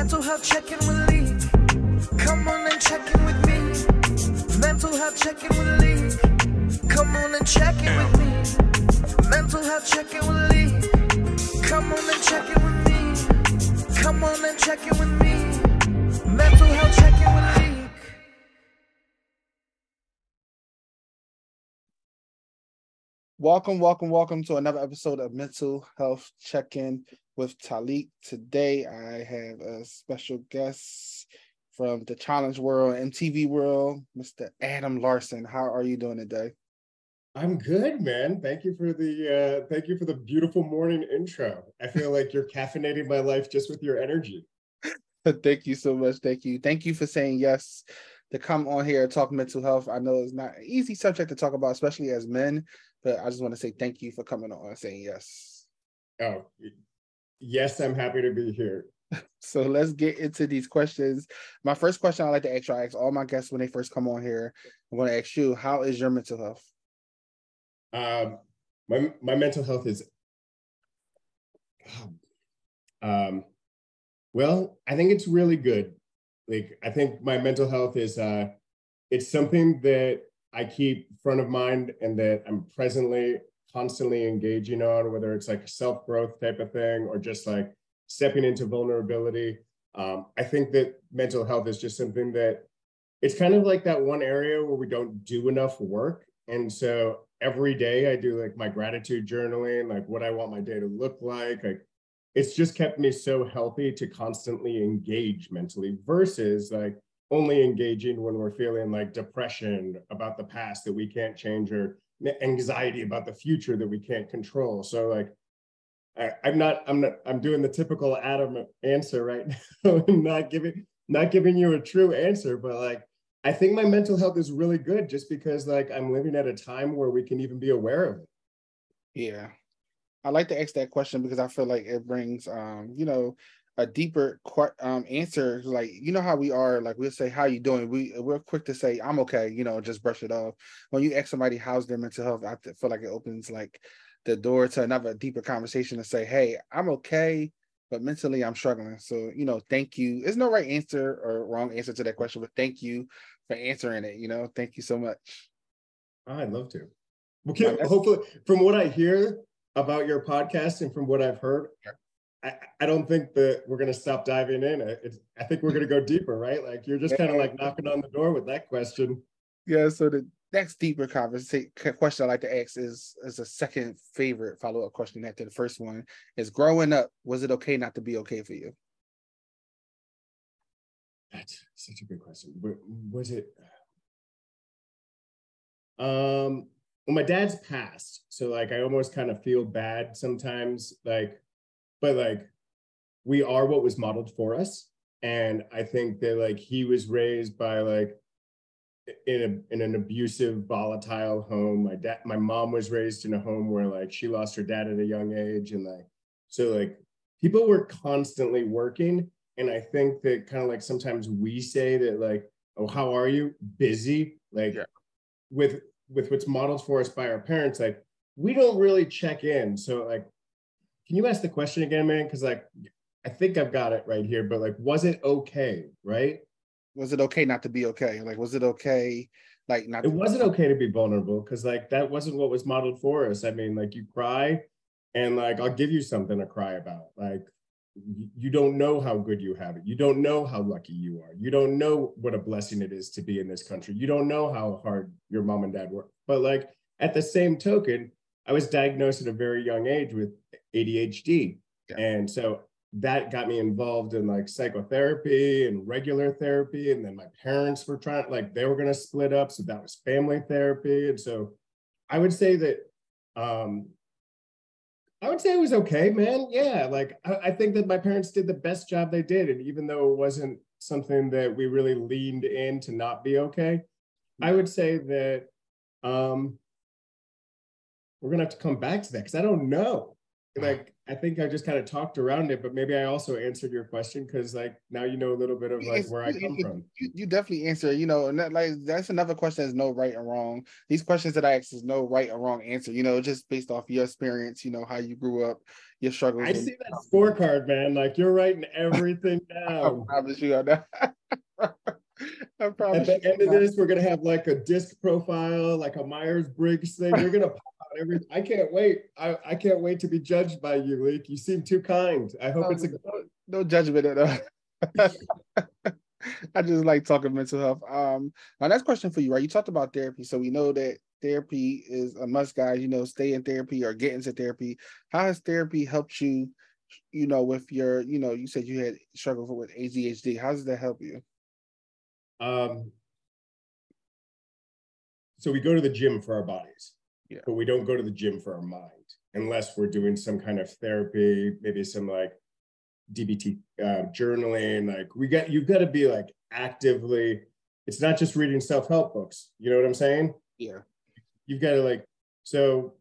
Mental Health Check in with Link. Come on and check in with me. Mental Health Check in with Link. Come on and check in with me. Mental Health Check in with Link. Come on and check in with me. Come on and check in with me. Mental Health Check in with Link. Welcome, welcome, welcome to another episode of Mental Health Check in with Talik. Today, I have a special guest from the challenge world, MTV world, Mr. Adam Larson. How are you doing today? I'm good, man. Thank you for the beautiful morning intro. I feel like you're caffeinating my life just with your energy. Thank you so much. Thank you for saying yes to come on here and talk mental health. I know it's not an easy subject to talk about, especially as men. But I just want to say thank you for coming on and saying yes. Oh, yes, I'm happy to be here. So let's get into these questions. My first question I like to ask you, I ask all my guests when they first come on here, I'm going to ask you, how is your mental health? My mental health is, well, I think it's really good. Like, I think my mental health is, it's something that I keep front of mind and that I'm presently constantly engaging on, whether it's like a self-growth type of thing or just like stepping into vulnerability. I think that mental health is just something that it's kind of like that one area where we don't do enough work. And so every day I do like my gratitude journaling, like what I want my day to look like. Like, it's just kept me so healthy to constantly engage mentally versus like only engaging when we're feeling like depression about the past that we can't change or anxiety about the future that we can't control. So like, I'm doing the typical Adam answer right now and not giving you a true answer, but like, I think my mental health is really good just because like I'm living at a time where we can even be aware of it. Yeah. I like to ask that question because I feel like it brings, a deeper answer, like, you know how we are, like we'll say, how you doing? We're quick to say, I'm okay, just brush it off. When you ask somebody how's their mental health, I feel like it opens like the door to another deeper conversation to say, hey, I'm okay, but mentally I'm struggling. So, thank you. There's no right answer or wrong answer to that question, but thank you for answering it, Thank you so much. I'd love to. Okay, hopefully, from what I hear about your podcast and from what I've heard, I don't think that we're going to stop diving in. I think we're going to go deeper, right? Like you're just kind of like knocking on the door with that question. Yeah. So the next deeper question I like to ask is a second favorite follow-up question after the first one is growing up. Was it okay not to be okay for you? That's such a good question. Was it? Well, my dad's passed. So like, I almost kind of feel bad sometimes, but we are what was modeled for us. And I think that like he was raised by like in an abusive, volatile home. My mom was raised in a home where like she lost her dad at a young age. And like, so like people were constantly working. And I think that kind of like sometimes we say that like, oh, how are you? Busy. Like yeah. with what's modeled for us by our parents, like we don't really check in. So like, can you ask the question again, man? Because like, I think I've got it right here, but like, was it okay, right? Was it okay not to be okay? Like, was it okay? Like, not. It wasn't okay to be vulnerable because like, that wasn't what was modeled for us. I mean, like you cry and like, I'll give you something to cry about. Like, you don't know how good you have it. You don't know how lucky you are. You don't know what a blessing it is to be in this country. You don't know how hard your mom and dad work. But like, at the same token, I was diagnosed at a very young age with ADHD. Yeah. And so that got me involved in like psychotherapy and regular therapy. And then my parents were they were going to split up. So that was family therapy. And so I would say that, it was okay, man. Yeah. Like, I think that my parents did the best job they did. And even though it wasn't something that we really leaned in to not be okay, I would say that, we're going to have to come back to that because I don't know. Like, I think I just kind of talked around it, but maybe I also answered your question because like now you know a little bit of like where I come from. You definitely answer, and that, like that's another question is no right or wrong. These questions that I ask is no right or wrong answer, just based off your experience, how you grew up, your struggles. I see that scorecard, man. Like, you're writing everything down. I promise you on that. I promise. At the end of this, we're gonna have like a disc profile, like a Myers-Briggs thing. You're gonna pop out everything. I can't wait. I can't wait to be judged by you, Leek. You seem too kind. I hope it's a good one. No judgment at all. I just like talking mental health. My next question for you, right? You talked about therapy, so we know that therapy is a must, guys. You know, stay in therapy or get into therapy. How has therapy helped you, you know, with your, you know, you said you had struggled with ADHD. How does that help you? So we go to the gym for our bodies, but we don't go to the gym for our mind unless we're doing some kind of therapy, maybe some like DBT journaling. Like you've got to be like actively, it's not just reading self-help books. You know what I'm saying? Yeah. You've got to like, so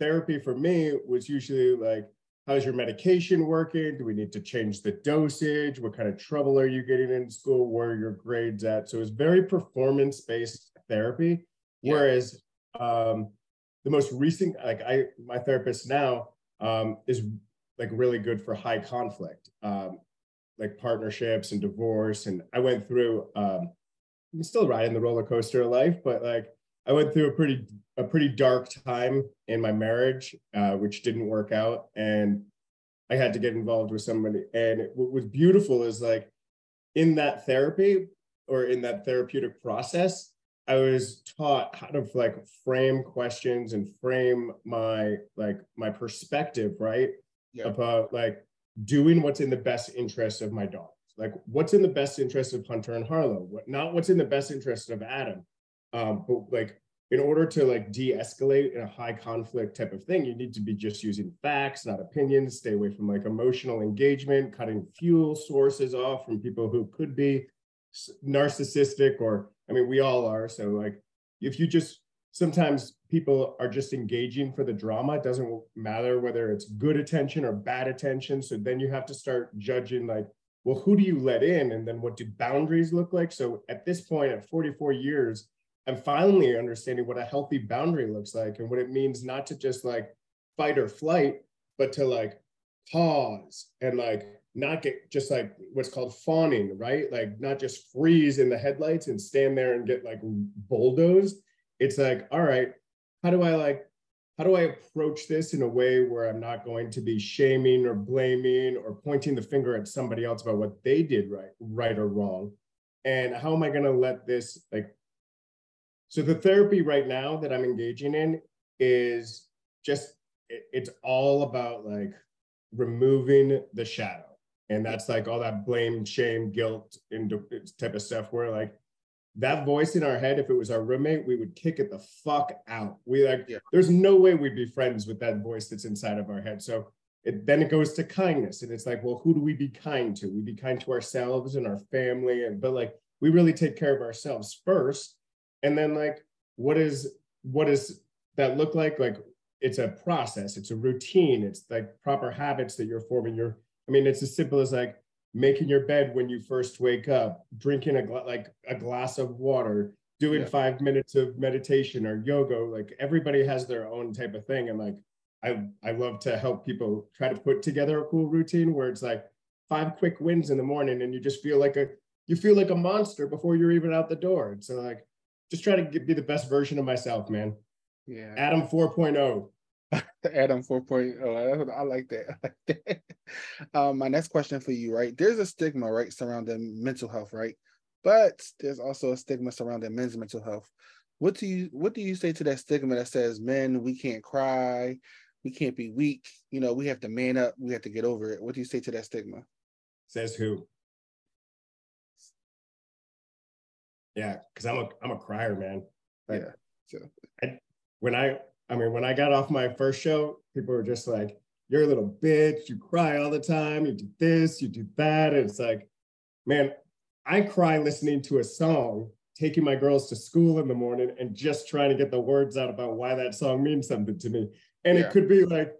therapy for me was usually like, how's your medication working? Do we need to change the dosage? What kind of trouble are you getting in school? Where are your grades at? So it's very performance-based therapy. Yeah. Whereas the most recent, like my therapist now is like really good for high conflict, like partnerships and divorce. And I went through, I'm still riding the roller coaster of life, but like I went through a pretty dark time in my marriage, which didn't work out. And I had to get involved with somebody. And what was beautiful is like in that therapy or in that therapeutic process, I was taught how to like frame questions and frame my perspective, right? Yeah. About like doing what's in the best interest of my dogs. Like what's in the best interest of Hunter and Harlow, not what's in the best interest of Adam. But like in order to like de-escalate in a high conflict type of thing, you need to be just using facts, not opinions, stay away from like emotional engagement, cutting fuel sources off from people who could be narcissistic or, I mean, we all are. So like, if you just, sometimes people are just engaging for the drama. It doesn't matter whether it's good attention or bad attention. So then you have to start judging like, well, who do you let in? And then what do boundaries look like? So at this point, at 44 years, I'm finally understanding what a healthy boundary looks like and what it means not to just like fight or flight, but to like pause and like not get just like what's called fawning, right? Like not just freeze in the headlights and stand there and get like bulldozed. It's like, all right, how do I approach this in a way where I'm not going to be shaming or blaming or pointing the finger at somebody else about what they did right or wrong? And how am I going to let this like, so the therapy right now that I'm engaging in is just, it's all about like removing the shadow. And that's like all that blame, shame, guilt, and type of stuff where like that voice in our head, if it was our roommate, we would kick it the fuck out. We like, there's no way we'd be friends with that voice that's inside of our head. So then it goes to kindness. And it's like, well, who do we be kind to? We be kind to ourselves and our family. But like, we really take care of ourselves first. And then like, what does that look like? Like, it's a process, it's a routine, it's like proper habits that you're forming. I mean, it's as simple as like making your bed when you first wake up, drinking a glass of water, doing 5 minutes of meditation or yoga. Like everybody has their own type of thing. And like, I love to help people try to put together a cool routine where it's like 5 quick wins in the morning and you just feel like a monster before you're even out the door. And so like, just try to be the best version of myself, man. Yeah. Adam 4.0. Adam 4.0. I like that. I like that. My next question for you, right? There's a stigma, right, surrounding mental health, right? But there's also a stigma surrounding men's mental health. What do you say to that stigma that says, men, we can't cry, we can't be weak, you know, we have to man up, we have to get over it. What do you say to that stigma? Says who? Yeah, because I'm a crier, man. Like, yeah. So when I got off my first show, people were just like, "You're a little bitch. You cry all the time. You do this. You do that." And it's like, man, I cry listening to a song, taking my girls to school in the morning, and just trying to get the words out about why that song means something to me. And it could be like,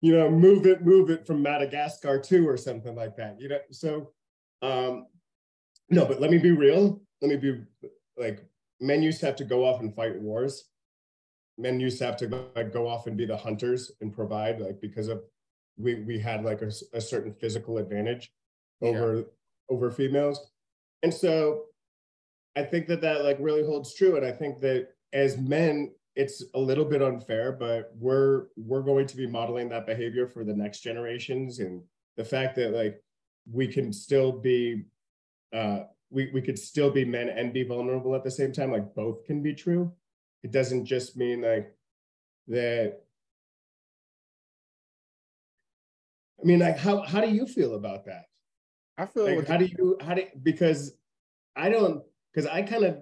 you know, move it from Madagascar 2 or something like that. You know, so no, but let me be real. Let me be like, men used to have to go off and fight wars. Men used to have to like, go off and be the hunters and provide, like, because of we had like a certain physical advantage over over females. And so I think that that like really holds true. And I think that as men, it's a little bit unfair, but we're going to be modeling that behavior for the next generations. And the fact that like we can still be we could still be men and be vulnerable at the same time, like both can be true. It doesn't just mean like that. I mean, like how do you feel about that? I feel like because I kind of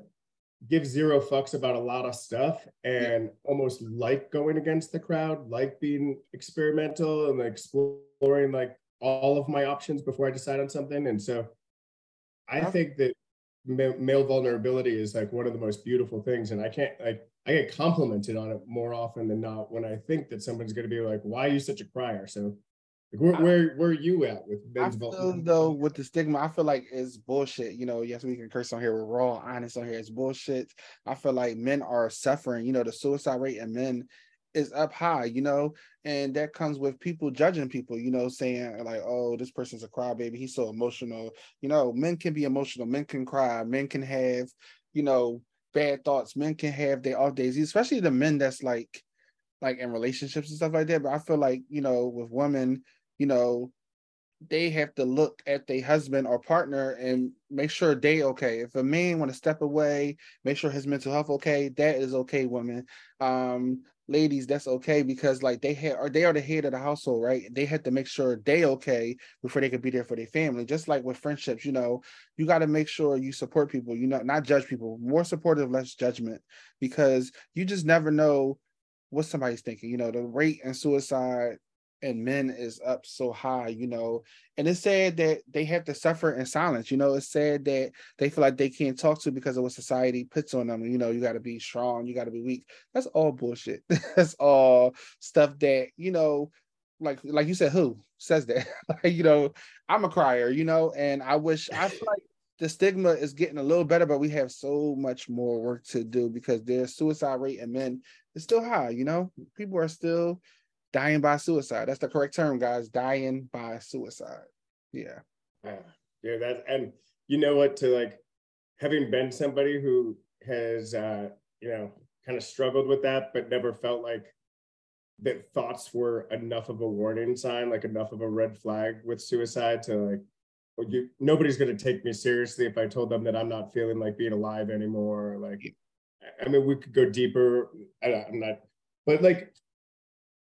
give zero fucks about a lot of stuff and almost like going against the crowd, like being experimental and exploring like all of my options before I decide on something. And so I think that male vulnerability is like one of the most beautiful things. And I can't, like, I get complimented on it more often than not when I think that someone's going to be like, why are you such a crier? So like, where are you at with men's vulnerability? Though with the stigma, I feel like it's bullshit. You know, yes, we can curse on here. We're raw, honest on here. It's bullshit. I feel like men are suffering. You know, the suicide rate in men is up high, you know, and that comes with people judging people, you know, saying like, oh, this person's a crybaby, he's so emotional. You know, men can be emotional, men can cry, men can have, you know, bad thoughts, men can have their off days, especially the men that's like in relationships and stuff like that. But I feel like, you know, with women, you know, they have to look at their husband or partner and make sure they okay. If a man want to step away, make sure his mental health okay, that is okay, woman. Ladies, that's okay, because like they are the head of the household, right? They have to make sure they okay before they could be there for their family. Just like with friendships, you know, you got to make sure you support people, you know, not judge people. More supportive, less judgment, because you just never know what somebody's thinking. You know, the rate and suicide and men is up so high, you know, and it's sad that they have to suffer in silence. You know, it's sad that they feel like they can't talk to because of what society puts on them. You know, you got to be strong, you got to be weak. That's all bullshit. That's all stuff that, you know, like you said, who says that? Like, you know, I'm a crier, you know, and I feel like the stigma is getting a little better, but we have so much more work to do because their suicide rate in men is still high. You know, people are still dying by suicide. That's the correct term, guys. Dying by suicide. Yeah. Yeah. That's, and you know what, to like, having been somebody who has, you know, kind of struggled with that, but never felt like that thoughts were enough of a warning sign, like enough of a red flag with suicide to like, nobody's going to take me seriously if I told them that I'm not feeling like being alive anymore. Like, I mean, we could go deeper. I'm not, but like,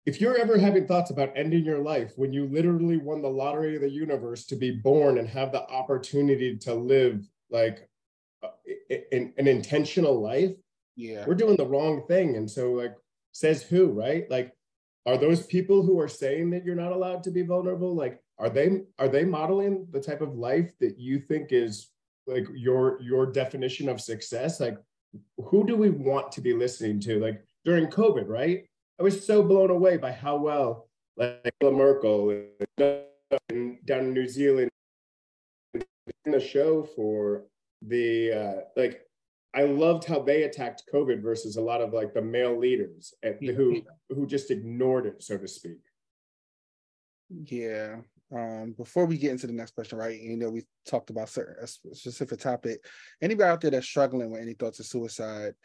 if you're ever having thoughts about ending your life when you literally won the lottery of the universe to be born and have the opportunity to live like an intentional life, yeah, we're doing the wrong thing. And so like, says who, right? Like, are those people who are saying that you're not allowed to be vulnerable? Like, are they modeling the type of life that you think is like your definition of success? Like, who do we want to be listening to? Like during COVID, right? I was so blown away by how well, like Angela Merkel and down in New Zealand, in the show for the like, I loved how they attacked COVID versus a lot of like the male leaders who just ignored it, so to speak. Yeah. Before we get into the next question, right? You know, we talked about a specific topic. Anybody out there that's struggling with any thoughts of suicide?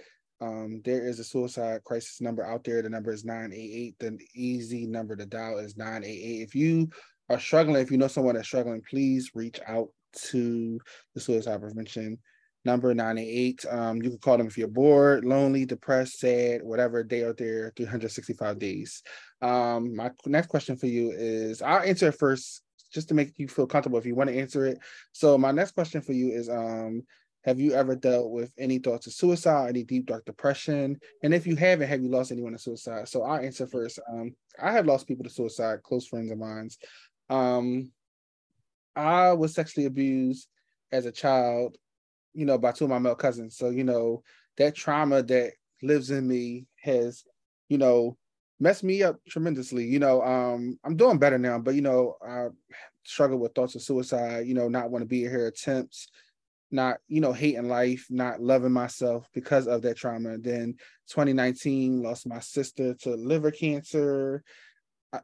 There is a suicide crisis number out there. The number is 988. The easy number to dial is 988. If you are struggling, if you know someone that's struggling, please reach out to the suicide prevention number 988. You can call them if you're bored, lonely, depressed, sad, whatever. They are there 365 days. My next question for you is, I'll answer it first just to make you feel comfortable if you want to answer it. So my next question for you is, have you ever dealt with any thoughts of suicide, any deep, dark depression? And if you haven't, have you lost anyone to suicide? So I'll answer first. I have lost people to suicide, close friends of mine. I was sexually abused as a child, you know, by two of my male cousins. So, you know, that trauma that lives in me has, you know, messed me up tremendously. You know, I'm doing better now, but, you know, I struggle with thoughts of suicide, you know, not want to be here, attempts, not, you know, hating life, not loving myself because of that trauma. Then 2019, lost my sister to liver cancer.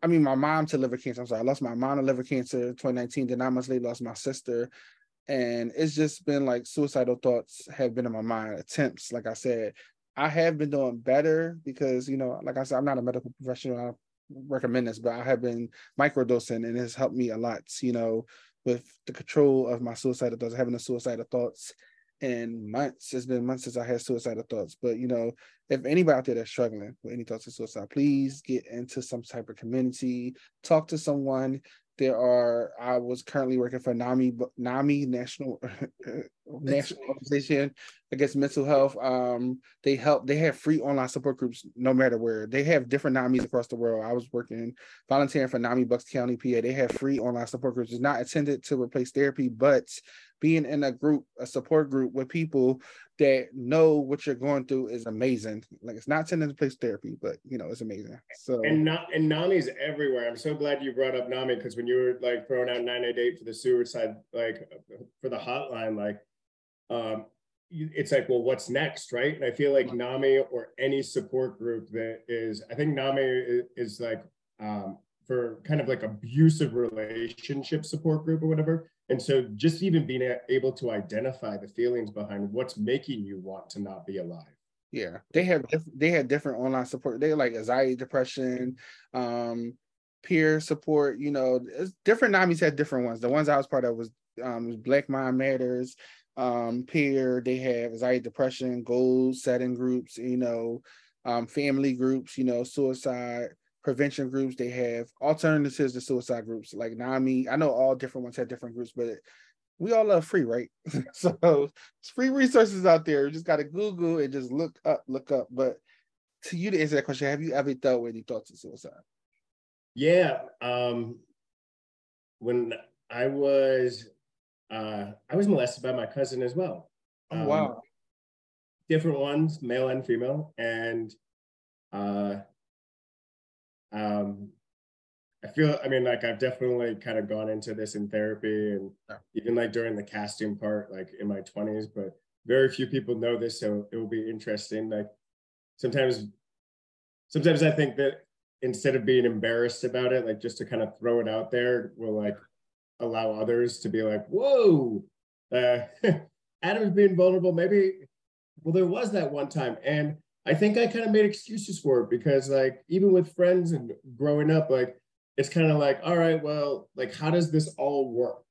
I mean, my mom to liver cancer. I'm sorry, I lost my mom to liver cancer in 2019. Then 9 months later, lost my sister. And it's just been like suicidal thoughts have been in my mind, attempts. Like I said, I have been doing better because, you know, like I said, I'm not a medical professional. I recommend this, but I have been microdosing and it's helped me a lot, you know, with the control of my suicidal thoughts, having the suicidal thoughts. And months, it's been months since I had suicidal thoughts. But, you know, if anybody out there that's struggling with any thoughts of suicide, please get into some type of community, talk to someone. I was currently working for NAMI, National Organization Against Mental Health. They have free online support groups no matter where. They have different NAMIs across the world. I was volunteering for NAMI Bucks County, PA. They have free online support groups. It's not intended to replace therapy, but being in a support group with people that know what you're going through is amazing. Like, it's not sending to place therapy, but, you know, it's amazing. So and NAMI's everywhere. I'm so glad you brought up NAMI, because when you were like throwing out 988 for the suicide, like for the hotline, like it's like, well, what's next, right? And I feel like NAMI or any support group that is, I think NAMI is like for kind of like abusive relationship support group or whatever. And so just even being able to identify the feelings behind what's making you want to not be alive. Yeah, they have different online support. They like anxiety, depression, peer support, you know, different NAMIs had different ones. The ones I was part of was Black Mind Matters, peer, they have anxiety, depression, goal setting groups, you know, family groups, you know, suicide prevention groups. They have alternatives to suicide groups like NAMI. I know all different ones have different groups, but we all love free, right? So it's free resources out there. You just got to Google and just look up. But to you to answer that question, have you ever dealt with any thoughts of suicide? Yeah. When I was molested by my cousin as well. Oh, wow. Different ones, male and female. And, I feel, I mean, like I've definitely kind of gone into this in therapy and even like during the casting part, like in my 20s, but very few people know this. So it will be interesting. Like sometimes I think that instead of being embarrassed about it, like just to kind of throw it out there, will like allow others to be like, whoa, Adam's being vulnerable. Maybe, well, there was that one time. And I think I kind of made excuses for it because like, even with friends and growing up, like, it's kind of like, all right, well, like, how does this all work?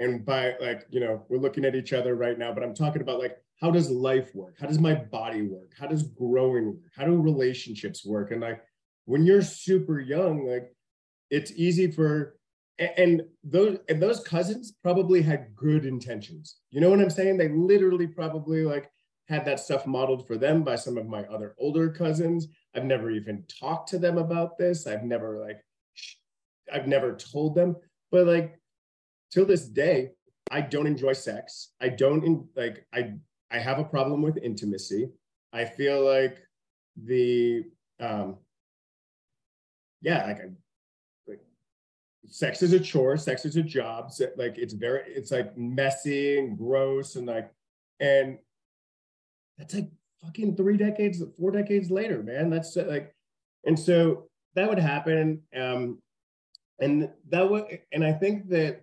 And by like, you know, we're looking at each other right now, but I'm talking about like, how does life work? How does my body work? How does growing work? How do relationships work? And like, when you're super young, like it's easy for, and those cousins probably had good intentions. You know what I'm saying? They literally probably like, had that stuff modeled for them by some of my other older cousins. I've never even talked to them about this. I've never told them, but like, till this day, I don't enjoy sex. I have a problem with intimacy. I feel like sex is a chore, sex is a job. So like, it's like messy and gross and like, and that's like fucking 4 decades later, man. That's like, and so that would happen. And I think that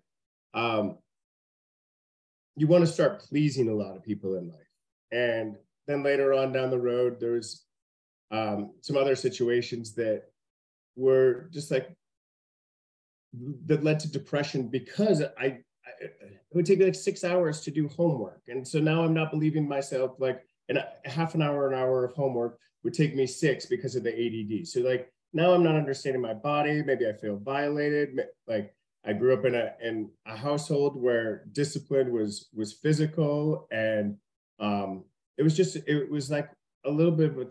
you want to start pleasing a lot of people in life. And then later on down the road, there was some other situations that were just like, that led to depression because it would take me like 6 hours to do homework. And so now I'm not believing myself, like, and half an hour of homework would take me 6 because of the ADD. So like, now I'm not understanding my body. Maybe I feel violated. Like I grew up in a household where discipline was physical. And it was like a little bit of a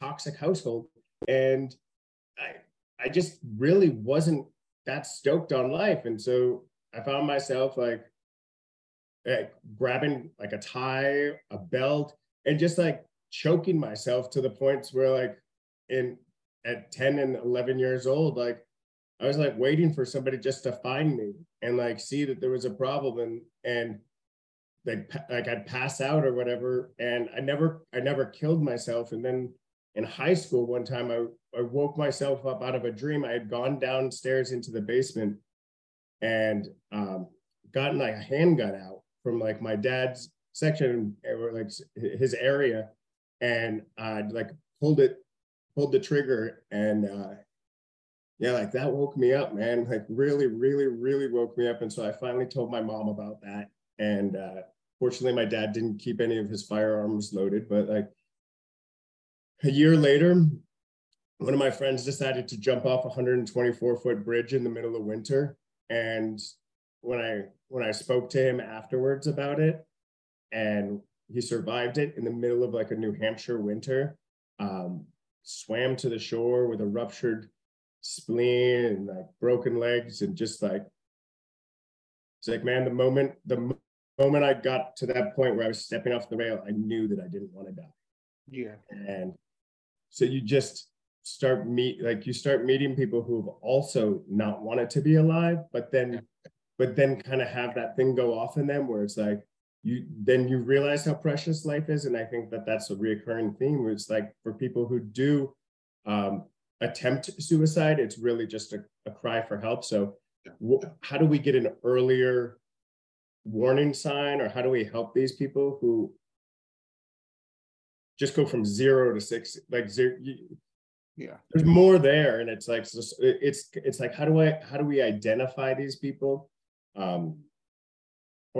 toxic household. And I just really wasn't that stoked on life. And so I found myself like grabbing like a tie, a belt, and just like choking myself to the points where like at 10 and 11 years old, like I was like waiting for somebody just to find me and like see that there was a problem and like I'd pass out or whatever. And I never killed myself. And then in high school one time, I woke myself up out of a dream. I had gone downstairs into the basement and gotten like a handgun out from like my dad's section or like his area, and I'd like pulled the trigger, and yeah, like that woke me up, man. Like really, really, really woke me up. And so I finally told my mom about that. And fortunately, my dad didn't keep any of his firearms loaded, but like a year later, one of my friends decided to jump off a 124-foot bridge in the middle of winter. And when I spoke to him afterwards about it, and he survived it in the middle of like a New Hampshire winter, swam to the shore with a ruptured spleen and like broken legs, and just like, it's like, man, the moment I got to that point where I was stepping off the rail, I knew that I didn't want to die. Yeah. And so you just start meeting people who have also not wanted to be alive, but then kind of have that thing go off in them where it's like, you realize how precious life is. And I think that that's a reoccurring theme, where it's like for people who do attempt suicide, it's really just a cry for help. So how do we get an earlier warning sign, or how do we help these people who just go from 0 to 6, like zero? Yeah, there's more there, and it's like it's like how do we identify these people, or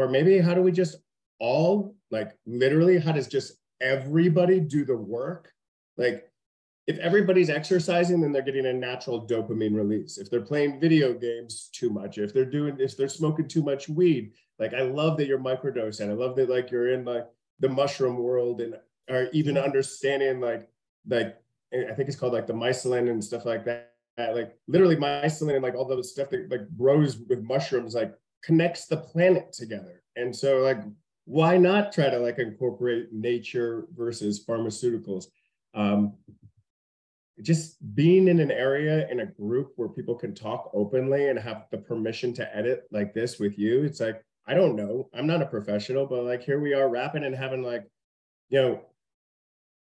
maybe how do we just all, like literally, how does just everybody do the work? Like if everybody's exercising, then they're getting a natural dopamine release. If they're playing video games too much, if they're smoking too much weed, like I love that you're microdosing, and I love that like you're in like the mushroom world, and or even understanding like I think it's called like the mycelium and stuff like that. Like literally mycelium and like all those stuff that like grows with mushrooms, like connects the planet together. And so like, why not try to like incorporate nature versus pharmaceuticals? Just being in an area, in a group where people can talk openly and have the permission to edit like this with you. It's like, I don't know, I'm not a professional, but like here we are rapping and having like, you know,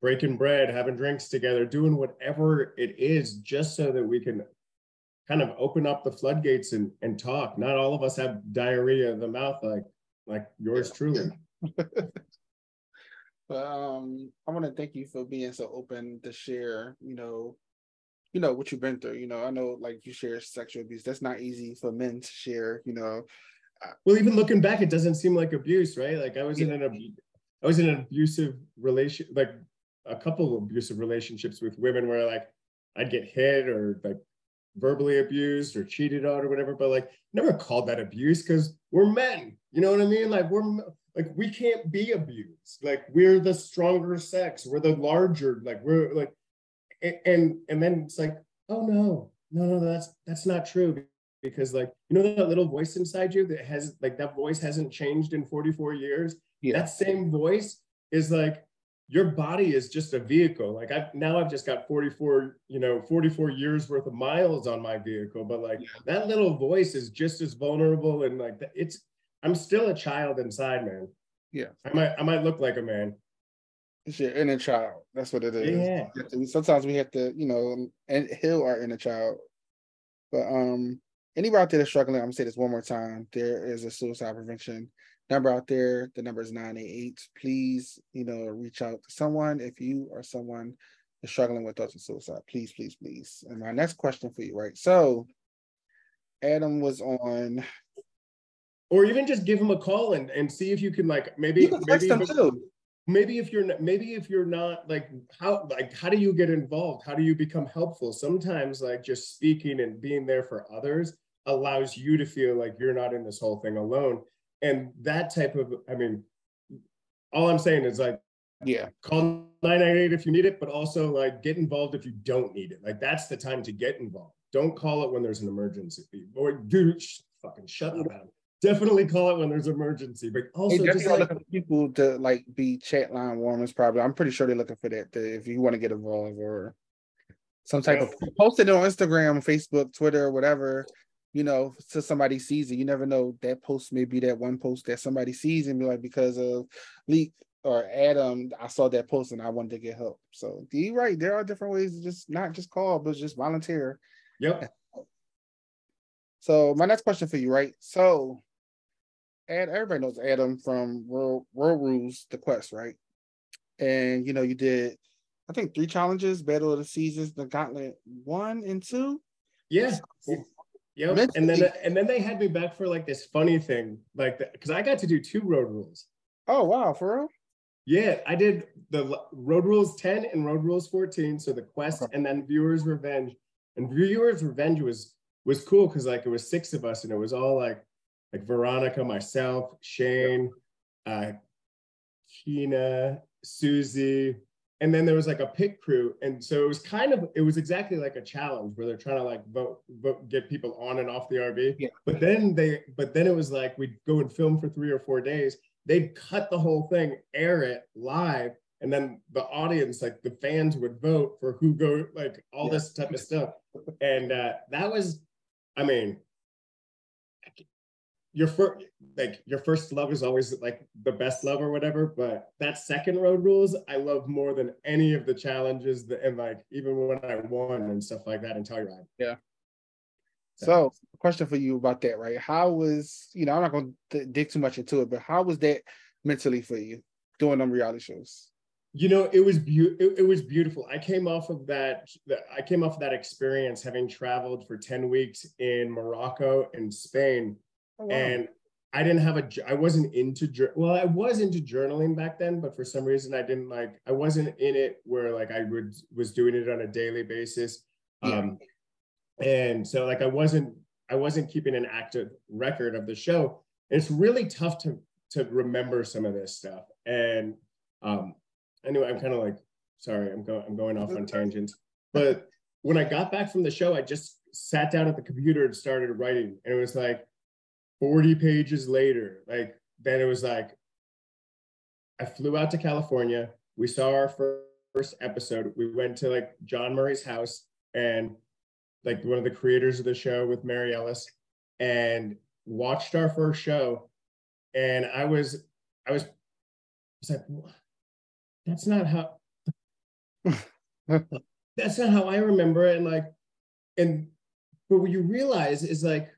breaking bread, having drinks together, doing whatever it is, just so that we can kind of open up the floodgates and talk. Not all of us have diarrhea in the mouth like yours truly. But I want to thank you for being so open to share, you know, what you've been through. You know, I know like you share sexual abuse. That's not easy for men to share, you know. Well, even looking back, it doesn't seem like abuse, right? Like I was in an abusive relation, like a couple of abusive relationships with women where like I'd get hit or like verbally abused or cheated on or whatever, but like never called that abuse because we're men, you know what I mean? Like we can't be abused. Like we're the stronger sex. We're the larger, like we're like, and then it's like, oh no, that's not true. Because like, you know, that little voice inside you that has like, that voice hasn't changed in 44 years. Yeah. That same voice is like, your body is just a vehicle. Like I've just got 44 years worth of miles on my vehicle, but like that little voice is just as vulnerable. And like, I'm still a child inside, man. Yeah. I might look like a man. It's your inner child. That's what it is. Yeah. Sometimes we have to, you know, and heal our inner child. But anybody out there that's struggling, I'm going to say this one more time. There is a suicide prevention number out there. The number is 988. Please, you know, reach out to someone. If you or someone is struggling with thoughts of suicide, please, please, please. And my next question for you, right? So Adam was on... Or even just give him a call and see if you can like maybe if you're not how do you get involved? How do you become helpful? Sometimes like just speaking and being there for others allows you to feel like you're not in this whole thing alone. And that type of, I mean, all I'm saying is like, yeah, call 988 if you need it, but also like get involved if you don't need it. Like that's the time to get involved. Don't call it when there's an emergency. Boy, dude, fucking shut up, Adam. Definitely call it when there's emergency, but also just like looking for people to like be chat line warmers. Probably, I'm pretty sure they're looking for that. If you want to get involved or some type of post it on Instagram, Facebook, Twitter, whatever, you know, so somebody sees it. You never know, that post may be that one post that somebody sees and be like, because of leak or Adam, I saw that post and I wanted to get help. So you're right. There are different ways to just not just call, but just volunteer. Yep. So my next question for you, right? So everybody knows Adam from Road Rules, The Quest, right? And, you know, you did, I think, 3 challenges, Battle of the Seasons, The Gauntlet 1 and 2. Yeah. Cool. Yep. Mentally. And then they had me back for like this funny thing, like that, because I got to do 2 Road Rules. Oh, wow. For real? Yeah. I did the Road Rules 10 and Road Rules 14. So The Quest, okay, and then Viewers Revenge. And Viewers Revenge was cool because like it was 6 of us and it was all like Veronica, myself, Shane, Kina, Susie, and then there was like a pit crew. And so it was exactly like a challenge where they're trying to like vote, get people on and off the RV. Yeah. But then it was like, we'd go and film for 3 or 4 days. They'd cut the whole thing, air it live. And then the audience, like the fans would vote for who go, like all this type of stuff. And that was, I mean, your first love is always like the best love or whatever, but that second Road Rules, I love more than any of the challenges and like even when I won and stuff like that in Telluride. Yeah. So question for you about that, right? How was, you know, I'm not going to dig too much into it, but how was that mentally for you doing them reality shows? You know, it was beautiful. I came off of that experience having traveled for 10 weeks in Morocco and Spain. Oh, wow. And I was into journaling back then, but for some reason I wasn't in it where like was doing it on a daily basis. Yeah. And so like I wasn't keeping an active record of the show. And it's really tough to remember some of this stuff. And anyway, I'm kind of like, sorry, I'm going off on tangents. But when I got back from the show, I just sat down at the computer and started writing. And it was like 40 pages later, like then it was like, I flew out to California. We saw our first episode. We went to like John Murray's house and like one of the creators of the show with Mary Ellis, and watched our first show. And I was like, what? That's not how I remember it. And like, but what you realize is like,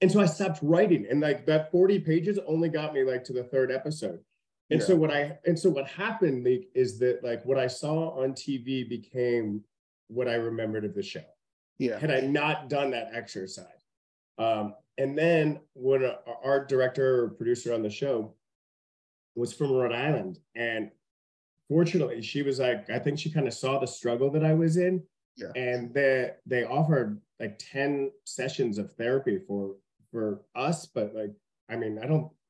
and so I stopped writing, and like that 40 pages only got me like to the 3rd episode. And yeah. So what happened, Leek, is that like what I saw on TV became what I remembered of the show. Yeah. Had I not done that exercise. And then when our art director or producer on the show was from Rhode Island, and fortunately she was like, I think she kind of saw the struggle that I was in. Yeah. And they offered like 10 sessions of therapy for us, but like, I mean,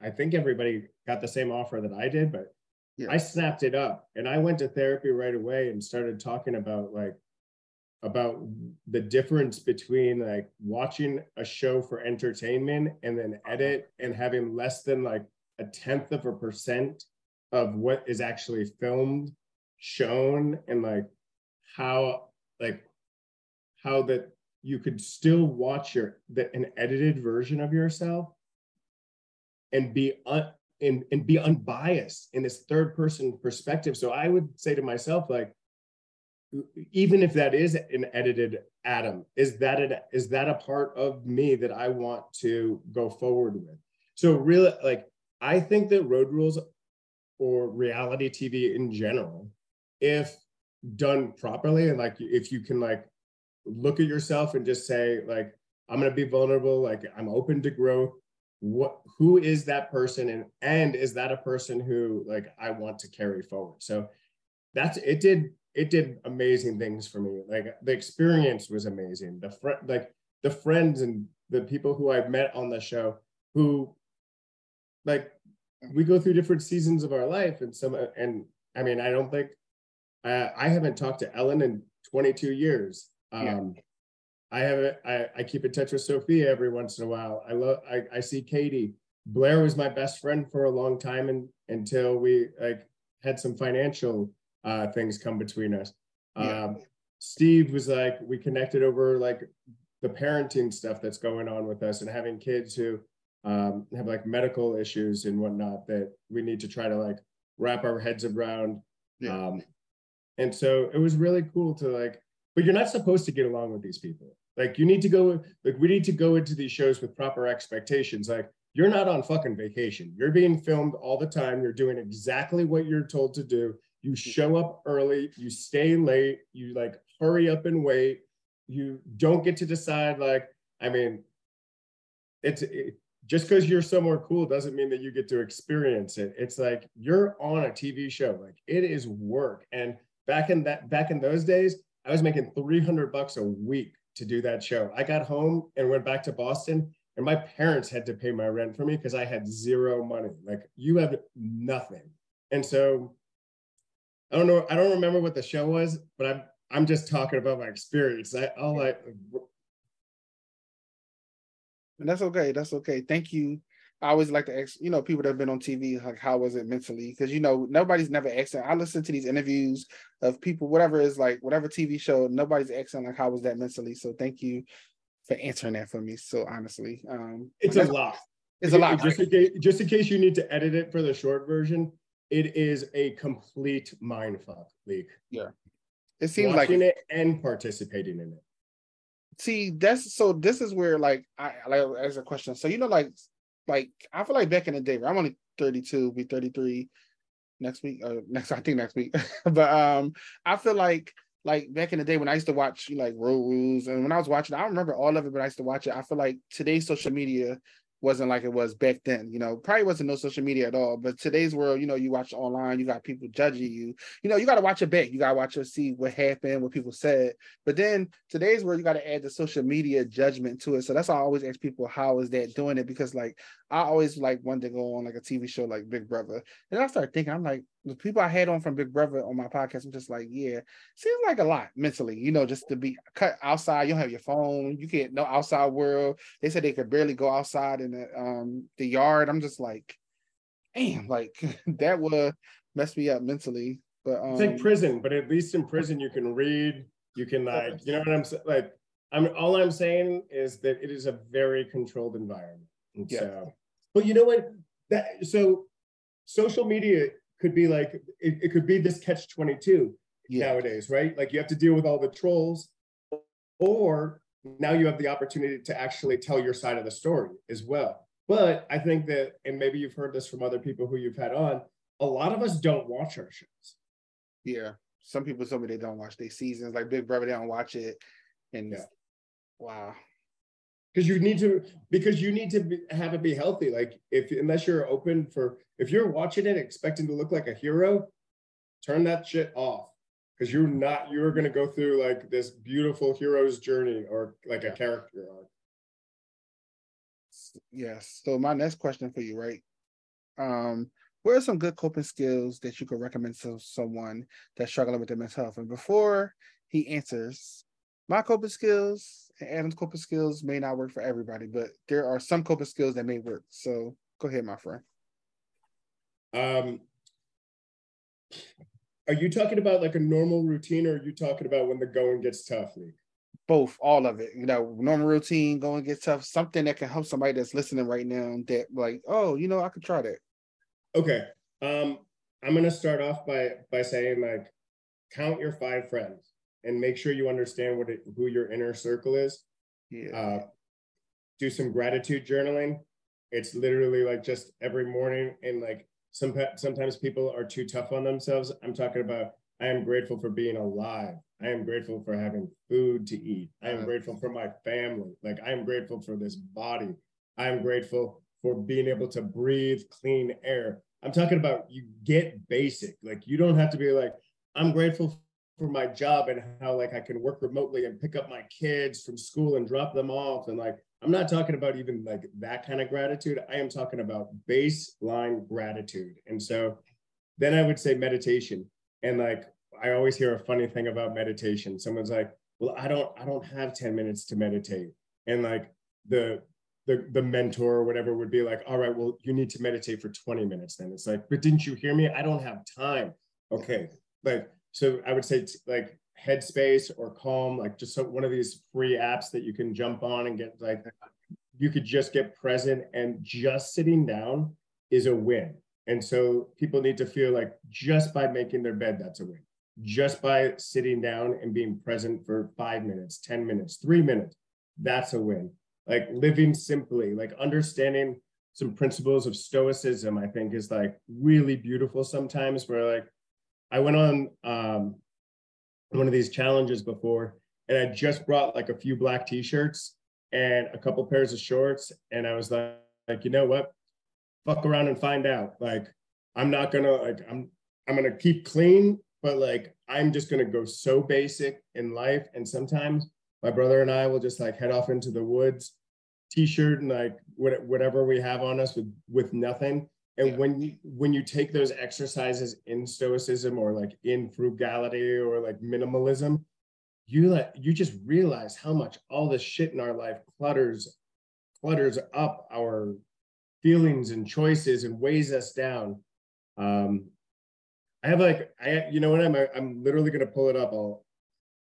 I think everybody got the same offer that I did, but yeah. I snapped it up and I went to therapy right away and started talking about the difference between like watching a show for entertainment and then edit and having less than like 0.1% of what is actually filmed, shown, and like how that you could still watch an edited version of yourself and be unbiased in this 3rd person perspective. So I would say to myself, like, even if that is an edited Adam, is that a part of me that I want to go forward with? So really, like, I think that Road Rules or reality TV in general, if done properly, and like if you can like look at yourself and just say like, I'm going to be vulnerable, like I'm open to growth, who is that person, and is that a person who like I want to carry forward? So it did amazing things for me. Like the experience was amazing. The friends and the people who I've met on the show, who like, we go through different seasons of our life, and I mean, I don't think I haven't talked to Ellen in 22 years. Yeah. I keep in touch with Sophia every once in a while. I see Katie. Blair was my best friend for a long time, and until we like had some financial things come between us. Yeah. Steve was like, we connected over like the parenting stuff that's going on with us and having kids who have like medical issues and whatnot that we need to try to like wrap our heads around. Yeah. And so it was really cool to like, but you're not supposed to get along with these people. Like you need to go, like we need to go into these shows with proper expectations. Like you're not on fucking vacation. You're being filmed all the time. You're doing exactly what you're told to do. You show up early, you stay late, you like hurry up and wait. You don't get to decide like, I mean, it's just because you're somewhere cool doesn't mean that you get to experience it. It's like you're on a TV show. Like it is work. And back in those days, I was making $300 a week to do that show. I got home and went back to Boston, and my parents had to pay my rent for me because I had zero money. Like you have nothing. And so I don't know. I don't remember what the show was, but I'm just talking about my experience. And that's okay. That's okay. Thank you. I always like to ask, you know, people that have been on TV, like, how was it mentally? Because, you know, nobody's never asking. I listen to these interviews of people, whatever is like, whatever TV show, nobody's asking, like, how was that mentally? So thank you for answering that for me. So honestly, it's a lot. It's a lot. Just in case you need to edit it for the short version, it is a complete mindfuck, Leek. Yeah. It seems like watching it and participating in it. See, this is where like I ask a question. So, you know, like I feel like back in the day, I'm only 32, be 33 next week, next week. But I feel like back in the day when I used to watch like Road Rules, and when I was watching, I don't remember all of it, but I used to watch it. I feel like today's social media wasn't like it was back then, you know, probably wasn't no social media at all. But today's world, you know, you watch online, you got people judging you, you know, you got to watch it back. You got to watch it, see what happened, what people said. But then today's world, you got to add the social media judgment to it. So that's why I always ask people, how is that doing it? Because like, I always like wanted to go on like a TV show, like Big Brother. And I started thinking, I'm like, the people I had on from Big Brother on my podcast, I'm just like, yeah, seems like a lot mentally, you know, just to be cut outside. You don't have your phone. You can't know outside world. They said they could barely go outside in the yard. I'm just like, damn, like that would mess me up mentally. But it's like prison, but at least in prison, you can read, you can like, you know what I'm saying? Like, all I'm saying is that it is a very controlled environment. And yeah. So, but you know what? So social media could be like, it could be this catch-22 nowadays, right? Like you have to deal with all the trolls, or now you have the opportunity to actually tell your side of the story as well. But I think that, and maybe you've heard this from other people who you've had on, a lot of us don't watch our shows. Yeah. Some people tell me they don't watch their seasons, like Big Brother, they don't watch it. And wow. Because you need to have it be healthy. Like unless you're open for, if you're watching it expecting to look like a hero, turn that shit off. Because you're gonna go through like this beautiful hero's journey or like a character arc. Yes. So my next question for you, right? What are some good coping skills that you could recommend to someone that's struggling with their mental health? And before he answers, my coping skills and Adam's coping skills may not work for everybody, but there are some coping skills that may work. So go ahead, my friend. Are you talking about like a normal routine, or are you talking about when the going gets tough, Nick? Both, all of it. You know, normal routine, going gets tough, something that can help somebody that's listening right now that like, oh, you know, I could try that. Okay. I'm going to start off by saying like, count your 5 friends. And make sure you understand who your inner circle is. Yeah. Do some gratitude journaling. It's literally like just every morning, and like sometimes people are too tough on themselves. I'm talking about, I am grateful for being alive. I am grateful for having food to eat. I am grateful for my family. Like I am grateful for this body. I am grateful for being able to breathe clean air. I'm talking about, you get basic. Like you don't have to be like, I'm grateful for my job and how like I can work remotely and pick up my kids from school and drop them off. And like, I'm not talking about even like that kind of gratitude. I am talking about baseline gratitude. And so then I would say meditation. And like, I always hear a funny thing about meditation. Someone's like, well, I don't have 10 minutes to meditate. And like the mentor or whatever would be like, all right, well, you need to meditate for 20 minutes. Then it's like, but didn't you hear me? I don't have time. Okay. Like, so I would say like Headspace or Calm, like just one of these free apps that you can jump on and get like, you could just get present, and just sitting down is a win. And so people need to feel like just by making their bed, that's a win. Just by sitting down and being present for 5 minutes, 10 minutes, 3 minutes, that's a win. Like living simply, like understanding some principles of Stoicism, I think is like really beautiful sometimes, where like I went on one of these challenges before, and I just brought like a few black t-shirts and a couple pairs of shorts. And I was like, you know what? Fuck around and find out. Like, I'm not gonna, like, I'm gonna keep clean, but like, I'm just gonna go so basic in life. And sometimes my brother and I will just like head off into the woods, t-shirt and like whatever we have on us with nothing. And yeah. when you take those exercises in Stoicism or like in frugality or like minimalism, you just realize how much all this shit in our life clutters up our feelings and choices and weighs us down. I have like, you know what, I'm literally gonna pull it up.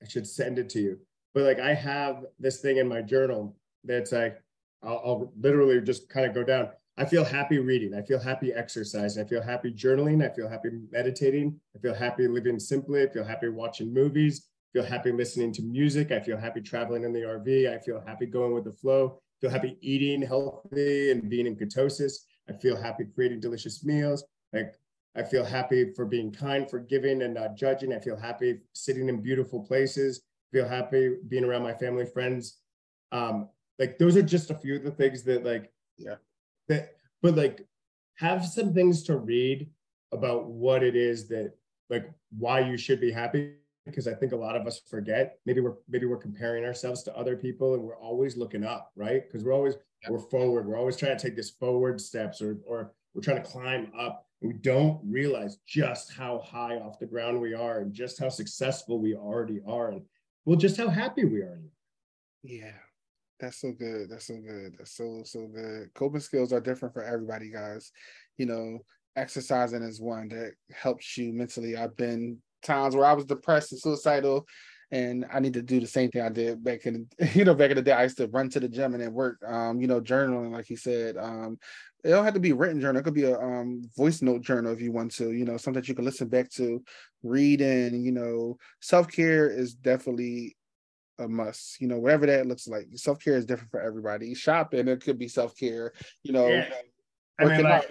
I should send it to you. But like, I have this thing in my journal that's like, I'll literally just kind of go down. I feel happy reading. I feel happy exercising. I feel happy journaling. I feel happy meditating. I feel happy living simply. I feel happy watching movies. I feel happy listening to music. I feel happy traveling in the RV. I feel happy going with the flow. I feel happy eating healthy and being in ketosis. I feel happy creating delicious meals. Like, I feel happy for being kind, forgiving, and not judging. I feel happy sitting in beautiful places. I feel happy being around my family, friends. Like, those are just a few of the things that like, yeah, that, but like, have some things to read about what it is that, like, why you should be happy. Because I think a lot of us forget, maybe we're comparing ourselves to other people, and we're always looking up, right? Because we're forward. We're always trying to take this forward steps, or we're trying to climb up. We don't realize just how high off the ground we are, and just how successful we already are, and well, just how happy we are. Yeah, that's so good. That's so good. That's so good. Coping skills are different for everybody, guys. You know, exercising is one that helps you mentally. I've been times where I was depressed and suicidal, and I need to do the same thing I did back in the day. I used to run to the gym and then work, journaling, like he said. It don't have to be a written journal. It could be a voice note journal if you want to, something that you can listen back to, reading, self-care is definitely a must, whatever that looks like. Self-care is different for everybody. Shopping, it could be self-care, yeah. I mean, like,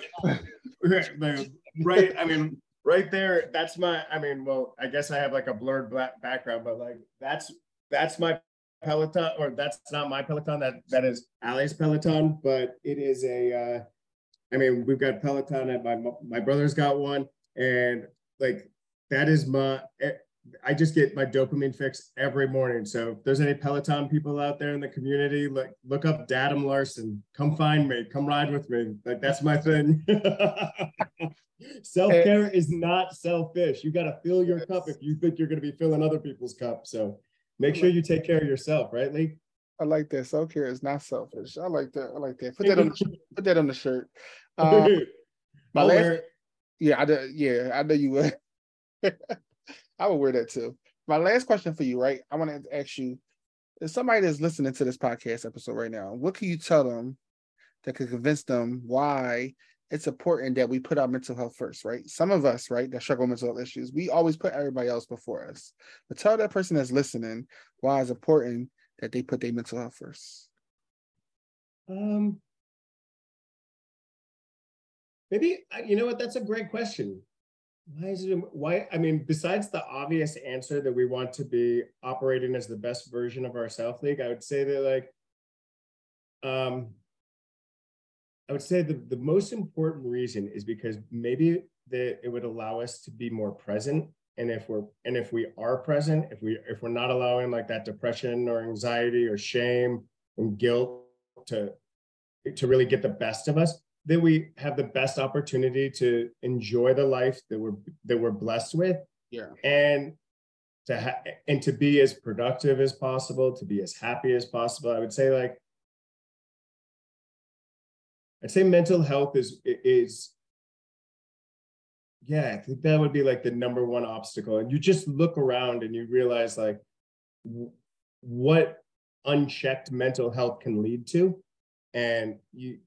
right. I mean, right there, that's my, I guess I have like a blurred black background, but like that's my Peloton, or that's not my Peloton, that is Ali's Peloton, but it is a, we've got Peloton and my brother's got one, and like that is I just get my dopamine fix every morning. So if there's any Peloton people out there in the community, like look up Adam Larson, come find me, come ride with me. Like that's my thing. Self-care is not selfish. You got to fill your cup if you think you're going to be filling other people's cup. So make sure you take care of yourself, right, Lee? I like that. Self-care is not selfish. I like that. I like that. Put that on the shirt. I know you would. I would wear that too. My last question for you, right? I want to ask you, if somebody that's listening to this podcast episode right now, what can you tell them that could convince them why it's important that we put our mental health first, right? Some of us, right, that struggle with mental health issues, we always put everybody else before us. But tell that person that's listening why it's important that they put their mental health first. Maybe, you know what, that's a great question. Besides the obvious answer that we want to be operating as the best version of ourselves, League, I would say that I would say the most important reason is because maybe that it would allow us to be more present. And if we are present, if we're not allowing like that depression or anxiety or shame and guilt to really get the best of us, then we have the best opportunity to enjoy the life that we're blessed with. Yeah. And to be as productive as possible, to be as happy as possible. I would say mental health is I think that would be like the number one obstacle. And you just look around and you realize like what unchecked mental health can lead to. And you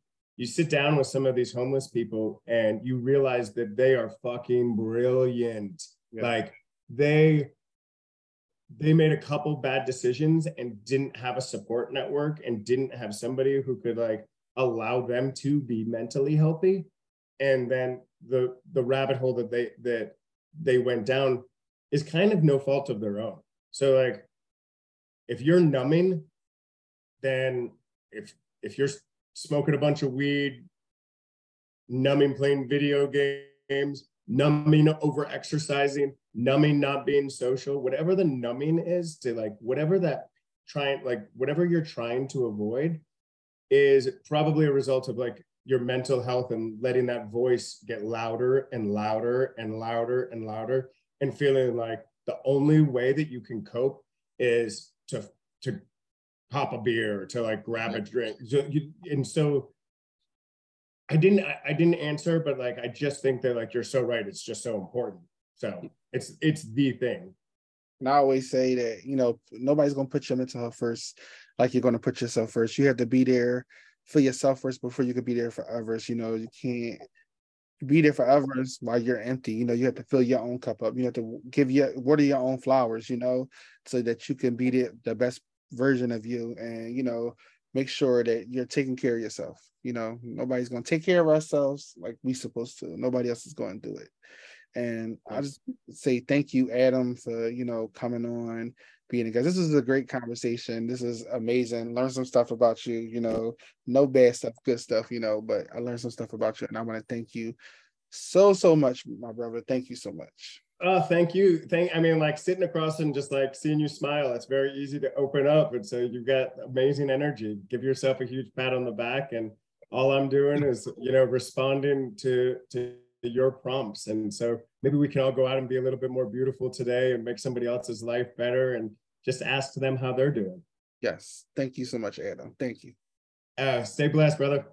you sit down with some of these homeless people and you realize that they are fucking brilliant. Yeah. Like they made a couple bad decisions and didn't have a support network and didn't have somebody who could like allow them to be mentally healthy. And then the rabbit hole that they went down is kind of no fault of their own. So like, if you're numbing, then if you're smoking a bunch of weed, numbing playing video games, numbing over exercising, numbing not being social, whatever the numbing is to like whatever that trying like whatever you're trying to avoid is probably a result of like your mental health and letting that voice get louder and louder and louder and louder and feeling like the only way that you can cope is to pop a beer, to like grab a drink. And so I didn't answer, but like, I just think that like, you're so right. It's just so important. So it's the thing. And I always say that, you know, nobody's going to put your mental health first. Like you're going to put yourself first. You have to be there for yourself first before you can be there for others. You know, you can't be there for others while you're empty. You know, you have to fill your own cup up. You have to water your own flowers, you know, so that you can be the best version of you, and you know, make sure that you're taking care of yourself. You know, nobody's going to take care of ourselves like we supposed to. Nobody else is going to do it. And I just say thank you, Adam, for, you know, coming on, being a guest. This is a great conversation. This is amazing. Learn some stuff about you, you know, no bad stuff, good stuff, you know, but I learned some stuff about you, and I want to thank you so much, my brother. Thank you so much. Thank you. I mean, like sitting across and just like seeing you smile, it's very easy to open up. And so you've got amazing energy. Give yourself a huge pat on the back. And all I'm doing is, you know, responding to your prompts. And so maybe we can all go out and be a little bit more beautiful today and make somebody else's life better and just ask them how they're doing. Yes. Thank you so much, Adam. Thank you. Stay blessed, brother.